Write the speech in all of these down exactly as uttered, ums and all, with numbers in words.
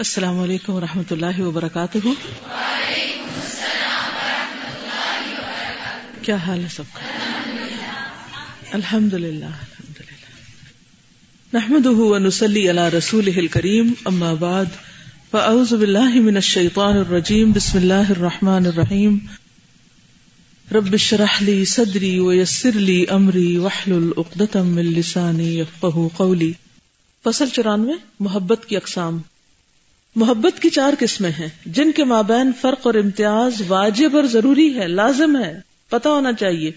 السلام علیکم ورحمۃ اللہ وبرکاتہ, وعلیکم السلام ورحمۃ اللہ وبرکاتہ. کیا حال ہے سب کا؟ الحمد للہ الحمد للہ نحمده ونصلی علی رسولہ الکریم, اما بعد فاعوذ باللہ من الشیطان الرجیم, بسم اللہ الرحمن الرحیم. رب اشرح لی صدری ویسر لی امری واحلل عقدۃ من لسانی یفقہوا قولی. فصل چورانوے, محبت کی اقسام. محبت کی چار قسمیں ہیں جن کے مابین فرق اور امتیاز واجب اور ضروری ہے, لازم ہے, پتہ ہونا چاہیے.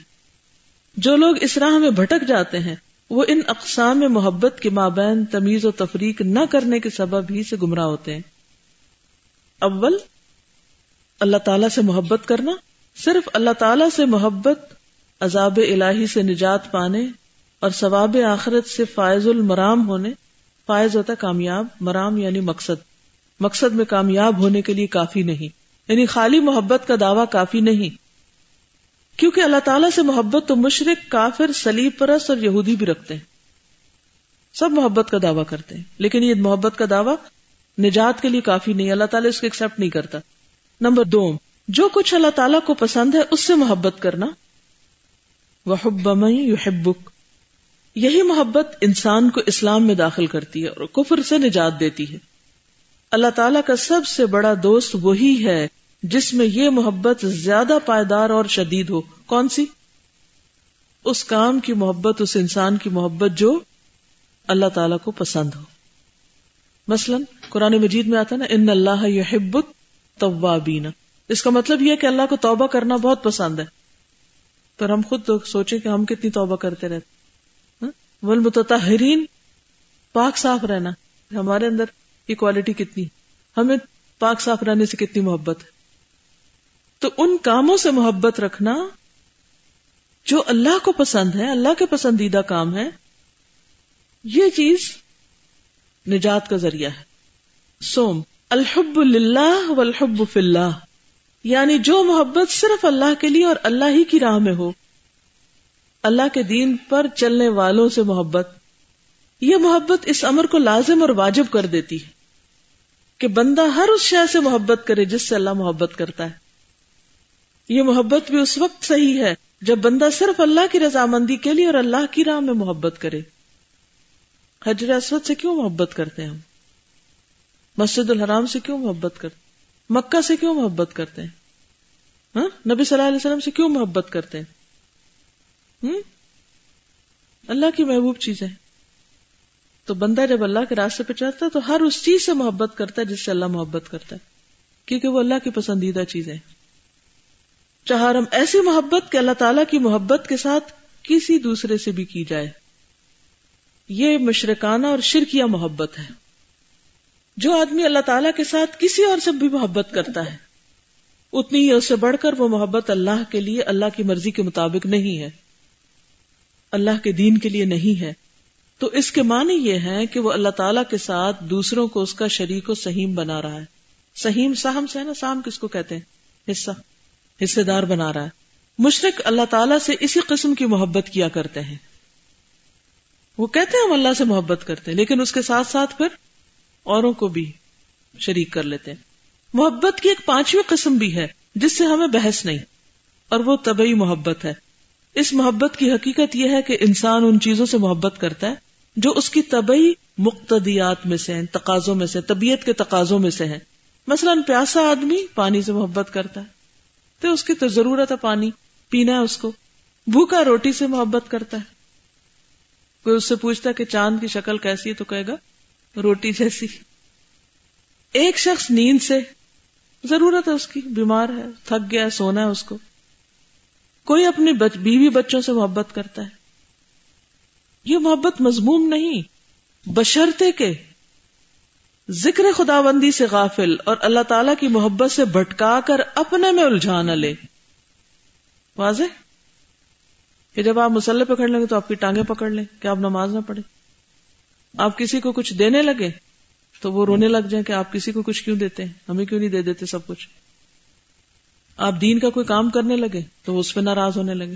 جو لوگ اس راہ میں بھٹک جاتے ہیں وہ ان اقسام محبت کے مابین تمیز و تفریق نہ کرنے کے سبب ہی سے گمراہ ہوتے ہیں. اول, اللہ تعالیٰ سے محبت کرنا. صرف اللہ تعالیٰ سے محبت عذاب الہی سے نجات پانے اور ثواب آخرت سے فائز المرام ہونے, فائز ہوتا کامیاب, مرام یعنی مقصد, مقصد میں کامیاب ہونے کے لیے کافی نہیں, یعنی خالی محبت کا دعویٰ کافی نہیں. کیونکہ اللہ تعالیٰ سے محبت تو مشرک, کافر, صلیب پرست اور یہودی بھی رکھتے ہیں. سب محبت کا دعویٰ کرتے ہیں لیکن یہ محبت کا دعویٰ نجات کے لیے کافی نہیں, اللہ تعالیٰ اس کو ایکسپٹ نہیں کرتا. نمبر دو, جو کچھ اللہ تعالیٰ کو پسند ہے اس سے محبت کرنا. وَحُبَّ مَن يُحِبُّكَ, یہی محبت انسان کو اسلام میں داخل کرتی ہے اور کفر سے نجات دیتی ہے. اللہ تعالیٰ کا سب سے بڑا دوست وہی ہے جس میں یہ محبت زیادہ پائیدار اور شدید ہو. کون سی؟ اس کام کی محبت, اس انسان کی محبت جو اللہ تعالیٰ کو پسند ہو. مثلا قرآن مجید میں آتا ہے نا, ان اللہ یحب التوابین, اس کا مطلب یہ ہے کہ اللہ کو توبہ کرنا بہت پسند ہے. پر ہم خود تو سوچیں کہ ہم کتنی توبہ کرتے رہتے ہیں. والمتطہرین, پاک صاف رہنا, ہمارے اندر یہ کوالٹی کتنی, ہمیں پاک صاف رہنے سے کتنی محبت ہے. تو ان کاموں سے محبت رکھنا جو اللہ کو پسند ہے, اللہ کے پسندیدہ کام ہے, یہ چیز نجات کا ذریعہ ہے. سوم, الحب للہ والحب فی اللہ, یعنی جو محبت صرف اللہ کے لیے اور اللہ ہی کی راہ میں ہو, اللہ کے دین پر چلنے والوں سے محبت. یہ محبت اس امر کو لازم اور واجب کر دیتی ہے کہ بندہ ہر اس شے سے محبت کرے جس سے اللہ محبت کرتا ہے. یہ محبت بھی اس وقت صحیح ہے جب بندہ صرف اللہ کی رضامندی کے لیے اور اللہ کی راہ میں محبت کرے. حجر اسود سے کیوں محبت کرتے ہیں ہم؟ مسجد الحرام سے کیوں محبت کرتے ہیں؟ مکہ سے کیوں محبت کرتے ہیں؟ ہاں, نبی صلی اللہ علیہ وسلم سے کیوں محبت کرتے ہیں؟ ہم؟ اللہ کی محبوب چیزیں. تو بندہ جب اللہ کے راستے پہ چلتا ہے تو ہر اس چیز سے محبت کرتا ہے جس سے اللہ محبت کرتا ہے, کیونکہ وہ اللہ کی پسندیدہ چیزیں. چہارم, ایسی محبت کہ اللہ تعالیٰ کی محبت کے ساتھ کسی دوسرے سے بھی کی جائے. یہ مشرکانہ اور شرکیہ محبت ہے. جو آدمی اللہ تعالیٰ کے ساتھ کسی اور سے بھی محبت کرتا ہے اتنی ہی اس سے بڑھ کر وہ محبت اللہ کے لیے, اللہ کی مرضی کے مطابق نہیں ہے, اللہ کے دین کے لیے نہیں ہے. تو اس کے معنی یہ ہے کہ وہ اللہ تعالیٰ کے ساتھ دوسروں کو اس کا شریک و سہیم بنا رہا ہے. سہیم سہم سے ہے نا, سہم کس کو کہتے ہیں؟ حصہ, حصے دار بنا رہا ہے. مشرک اللہ تعالیٰ سے اسی قسم کی محبت کیا کرتے ہیں. وہ کہتے ہیں ہم اللہ سے محبت کرتے ہیں لیکن اس کے ساتھ ساتھ پھر اوروں کو بھی شریک کر لیتے ہیں. محبت کی ایک پانچویں قسم بھی ہے جس سے ہمیں بحث نہیں, اور وہ طبعی محبت ہے. اس محبت کی حقیقت یہ ہے کہ انسان ان چیزوں سے محبت کرتا ہے جو اس کی طبعی مقتضیات میں سے ہیں, تقاضوں میں سے, طبیعت کے تقاضوں میں سے ہیں. مثلا پیاسا آدمی پانی سے محبت کرتا ہے تو اس کی تو ضرورت ہے, پانی پینا ہے اس کو. بھوکا روٹی سے محبت کرتا ہے. کوئی اس سے پوچھتا کہ چاند کی شکل کیسی ہے تو کہے گا روٹی جیسی. ایک شخص نیند سے, ضرورت ہے اس کی, بیمار ہے, تھک گیا, سونا ہے اس کو. کوئی اپنے بچ, بیوی بچوں سے محبت کرتا ہے. یہ محبت مذموم نہیں بشرطے کہ ذکر خداوندی سے غافل اور اللہ تعالیٰ کی محبت سے بھٹکا کر اپنے میں الجھا نہ لے. واضح کہ جب آپ مصلی پکڑ لیں گے تو آپ کی ٹانگیں پکڑ لیں کہ آپ نماز نہ پڑھیں. آپ کسی کو کچھ دینے لگے تو وہ رونے لگ جائیں کہ آپ کسی کو کچھ کیوں دیتے ہیں, ہمیں کیوں نہیں دے دیتے سب کچھ. آپ دین کا کوئی کام کرنے لگے تو وہ اس پہ ناراض ہونے لگے,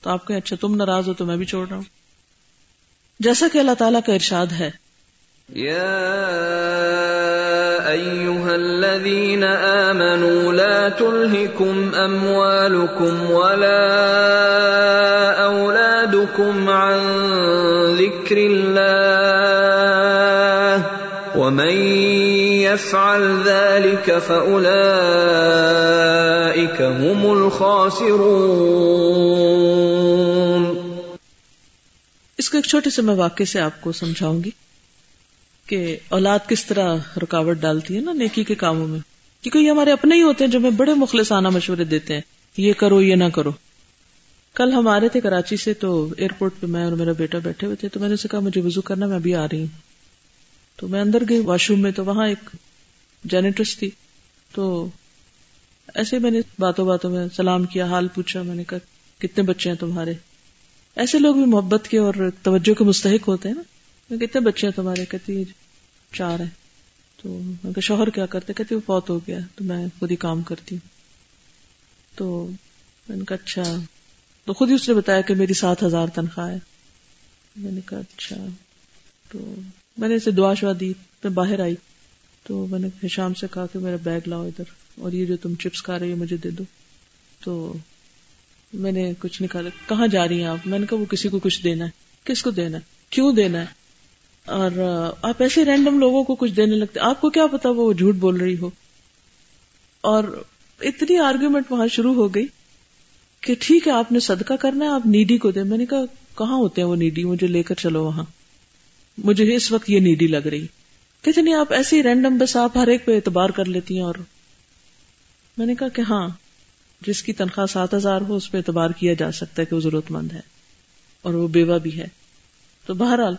تو آپ کہیں اچھا تم ناراض ہو تو میں بھی چھوڑ رہا ہوں. جیسا کہ اللہ تعالیٰ کا ارشاد ہے, یا أَيُّهَا الَّذِينَ آمَنُوا لَا تُلْهِكُمْ أَمْوَالُكُمْ وَلَا أَوْلَادُكُمْ عَنْ ذِكْرِ اللَّهِ وَمَنْ يَفْعَلْ ذَلِكَ فَأُولَئِكَ هُمُ الْخَاسِرُونَ. اس کو ایک چھوٹے سے میں واقعے سے آپ کو سمجھاؤں گی کہ اولاد کس طرح رکاوٹ ڈالتی ہے نا نیکی کے کاموں میں، کیونکہ یہ ہمارے اپنے ہی ہوتے ہیں جو ہمیں بڑے مخلصانہ مشورے دیتے ہیں، یہ کرو یہ نہ کرو. کل ہمارے تھے کراچی سے، تو ایئرپورٹ پہ میں اور میرا بیٹا بیٹھے ہوئے تھے، تو میں نے اسے کہا مجھے وضو کرنا میں ابھی آ رہی ہوں. تو میں اندر گئی واش روم میں، تو وہاں ایک جینیٹرس تھی، تو ایسے میں نے باتوں باتوں میں سلام کیا، حال پوچھا، میں نے کہا کتنے بچے ہیں تمہارے. ایسے لوگ بھی محبت کے اور توجہ کے مستحق ہوتے ہیں نا. میں کتنے بچے ہیں تمہارے؟ کہتی ہے چار ہیں. تو میں کہا شوہر کیا کرتے؟ کہتی وہ فوت ہو گیا، تو میں خود ہی کام کرتی ہوں. تو میں نے کہا اچھا، تو خود ہی اس نے بتایا کہ میری سات ہزار تنخواہ ہے. میں نے کہا اچھا. تو میں نے اسے دعا شعا دی، میں باہر آئی تو میں نے ہشام سے کہا کہ میرا بیگ لاؤ ادھر، اور یہ جو تم چپس کھا رہے ہو مجھے دے دو. تو میں نے کچھ نکالا، کہاں جا رہی ہیں آپ؟ میں نے کہا وہ کسی کو کچھ دینا ہے. کس کو دینا ہے؟ کیوں دینا ہے؟ اور آپ ایسے رینڈم لوگوں کو کچھ دینے لگتے، آپ کو کیا پتا وہ جھوٹ بول رہی ہو. اور اتنی آرگیومنٹ وہاں شروع ہو گئی کہ ٹھیک ہے آپ نے صدقہ کرنا ہے، آپ نیڈی کو دیں. میں نے کہا کہاں ہوتے ہیں وہ نیڈی، مجھے لے کر چلو وہاں، مجھے اس وقت یہ نیڈی لگ رہی. کہتے نہیں آپ ایسے ہی رینڈم، بس آپ ہر ایک پہ اعتبار کر لیتی ہیں. اور میں نے کہا کہ ہاں جس کی تنخواہ سات ہزار ہو اس پہ اعتبار کیا جا سکتا ہے کہ وہ ضرورت مند ہے اور وہ بیوہ بھی ہے. تو بہرحال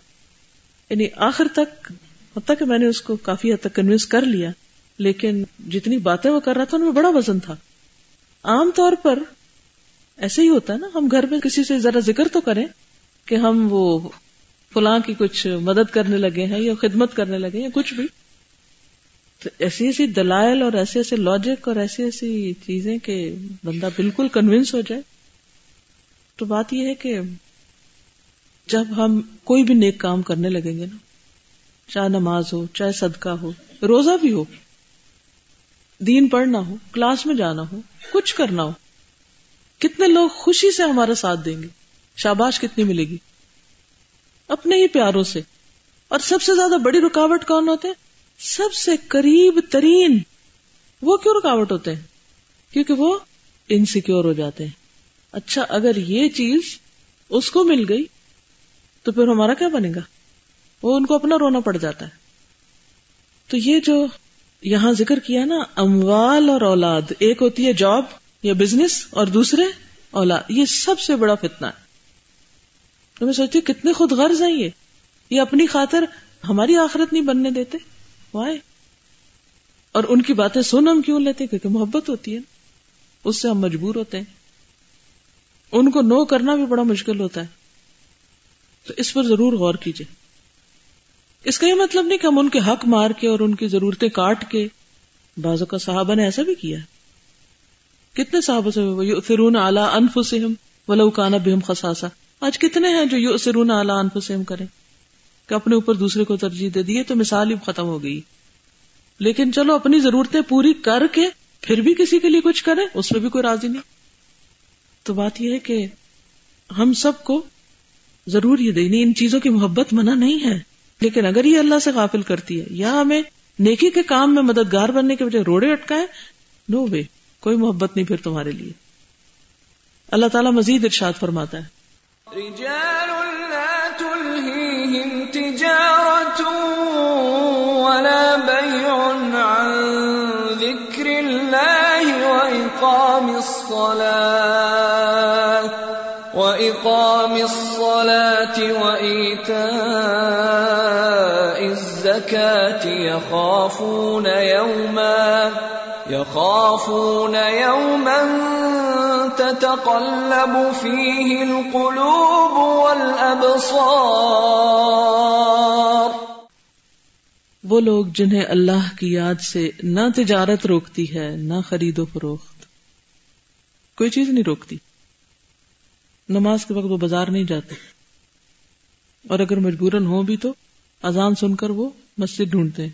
یعنی آخر تک حتیٰ کہ میں نے اس کو کافی حد تک کنوینس کر لیا، لیکن جتنی باتیں وہ کر رہا تھا ان میں بڑا وزن تھا. عام طور پر ایسے ہی ہوتا ہے نا، ہم گھر میں کسی سے ذرا ذکر تو کریں کہ ہم وہ فلاں کی کچھ مدد کرنے لگے ہیں یا خدمت کرنے لگے ہیں یا کچھ بھی. تو ایسی ایسی دلائل اور ایسے ایسے لاجک اور ایسی ایسی چیزیں کہ بندہ بالکل کنوینس ہو جائے. تو بات یہ ہے کہ جب ہم کوئی بھی نیک کام کرنے لگیں گے نا، چاہے نماز ہو، چاہے صدقہ ہو، روزہ بھی ہو، دین پڑھنا ہو، کلاس میں جانا ہو، کچھ کرنا ہو، کتنے لوگ خوشی سے ہمارا ساتھ دیں گے، شاباش کتنی ملے گی اپنے ہی پیاروں سے. اور سب سے زیادہ بڑی رکاوٹ کون ہوتے ہیں؟ سب سے قریب ترین. وہ کیوں رکاوٹ ہوتے ہیں؟ کیونکہ وہ انسیکیور ہو جاتے ہیں. اچھا اگر یہ چیز اس کو مل گئی تو پھر ہمارا کیا بنے گا؟ وہ ان کو اپنا رونا پڑ جاتا ہے. تو یہ جو یہاں ذکر کیا نا، اموال اور اولاد، ایک ہوتی ہے جاب یا بزنس اور دوسرے اولاد، یہ سب سے بڑا فتنہ ہے. تو میں سوچتی ہوں کتنے خود غرض ہیں یہ یہ اپنی خاطر ہماری آخرت نہیں بننے دیتے. وائے، اور ان کی باتیں سن ہم کیوں لیتے؟ کیونکہ محبت ہوتی ہے، اس سے ہم مجبور ہوتے ہیں. ان کو نو کرنا بھی بڑا مشکل ہوتا ہے. تو اس پر ضرور غور کیجئے. اس کا یہ مطلب نہیں کہ ہم ان کے حق مار کے اور ان کی ضرورتیں کاٹ کے، بعضوں کا صحابہ نے ایسا بھی کیا. کتنے صحابہ سے یؤثرون علی انفسہم ولو کان بہم خصاصہ. آج کتنے ہیں جو یؤثرون علی انفسہم کریں کہ اپنے اوپر دوسرے کو ترجیح دے دیے، تو مثال ہی ختم ہو گئی. لیکن چلو اپنی ضرورتیں پوری کر کے پھر بھی کسی کے لیے کچھ کریں، اس پہ بھی کوئی راضی نہیں. تو بات یہ ہے کہ ہم سب کو ضرور یہ دینی، ان چیزوں کی محبت منع نہیں ہے، لیکن اگر یہ اللہ سے غافل کرتی ہے یا ہمیں نیکی کے کام میں مددگار بننے کے بجائے روڑے اٹکائے، نو وے، کوئی محبت نہیں پھر تمہارے لیے. اللہ تعالیٰ مزید ارشاد فرماتا ہے، رجال لا تلہیہم تجارۃ ولا بیع عن ذکر اللہ وإقام الصلاة وَإِقَامِ الصَّلَاةِ وَإِيتَاءِ الزَّكَاةِ يَخَافُونَ يَوْمًا يَخَافُونَ يَوْمًا تَتَقَلَّبُ فِيهِ الْقُلُوبُ وَالْأَبْصَارُ. وہ لوگ جنہیں اللہ کی یاد سے نہ تجارت روکتی ہے، نہ خرید و فروخت، کوئی چیز نہیں روکتی. نماز کے وقت وہ بازار نہیں جاتے، اور اگر مجبوراً ہوں بھی تو اذان سن کر وہ مسجد ڈھونڈتے ہیں.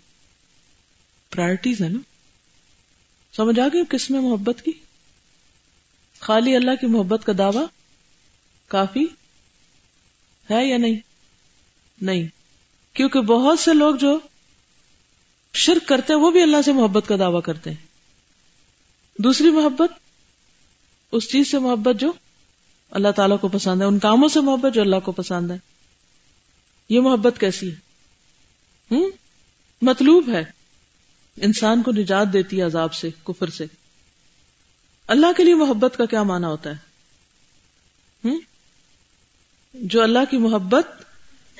پرائرٹیز ہیں نا. سمجھ آ گئی کس میں محبت کی؟ خالی اللہ کی محبت کا دعویٰ کافی ہے یا نہیں؟ نہیں، کیونکہ بہت سے لوگ جو شرک کرتے ہیں وہ بھی اللہ سے محبت کا دعویٰ کرتے ہیں. دوسری محبت اس چیز سے محبت جو اللہ تعالیٰ کو پسند ہے، ان کاموں سے محبت جو اللہ کو پسند ہے. یہ محبت کیسی ہے؟ ہم؟ مطلوب ہے، انسان کو نجات دیتی ہے عذاب سے، کفر سے. اللہ کے لیے محبت کا کیا معنی ہوتا ہے؟ ہم؟ جو اللہ کی محبت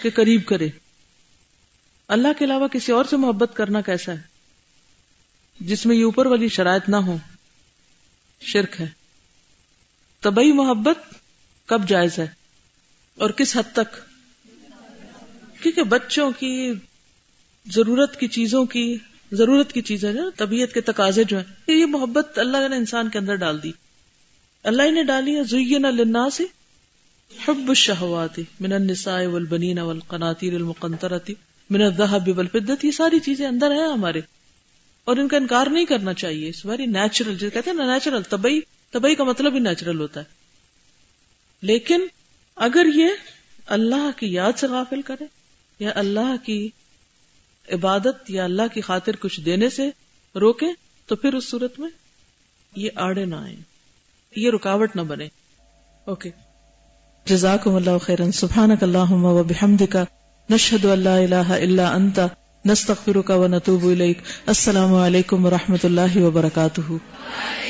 کے قریب کرے. اللہ کے علاوہ کسی اور سے محبت کرنا کیسا ہے؟ جس میں یہ اوپر والی شرائط نہ ہو، شرک ہے. طبعی محبت کب جائز ہے اور کس حد تک؟ کیونکہ بچوں کی ضرورت کی چیزوں کی ضرورت کی چیزیں نا، طبیعت کے تقاضے جو ہیں، یہ محبت اللہ نے انسان کے اندر ڈال دی. اللہ نے ڈالی ہے زُيِّنَ لِلنَّاسِ حُبُّ الشَّهَوَاتِ مِنَ النِّسَاءِ وَالْبَنِينَ وَالْقَنَاطِيرِ الْمُقَنطَرَةِ مِنَ الذَّهَبِ وَالْفِضَّةِ، یہ ساری چیزیں اندر ہیں ہمارے اور ان کا انکار نہیں کرنا چاہیے. اٹس ویری نیچرل، جو کہتے ہیں نا نیچرل، طبعی طبعی کا مطلب ہی نیچرل ہوتا ہے. لیکن اگر یہ اللہ کی یاد سے غافل کرے یا اللہ کی عبادت یا اللہ کی خاطر کچھ دینے سے روکے تو پھر اس صورت میں یہ آڑے نہ آئیں، یہ رکاوٹ نہ بنے. اوکے، جزاکم اللہ خیرا. سبحانک اللہم و بحمدک، نشہد ان لا الہ الا انت، نستغفرک و نتوب الیک. السلام علیکم و رحمۃ اللہ وبرکاتہ.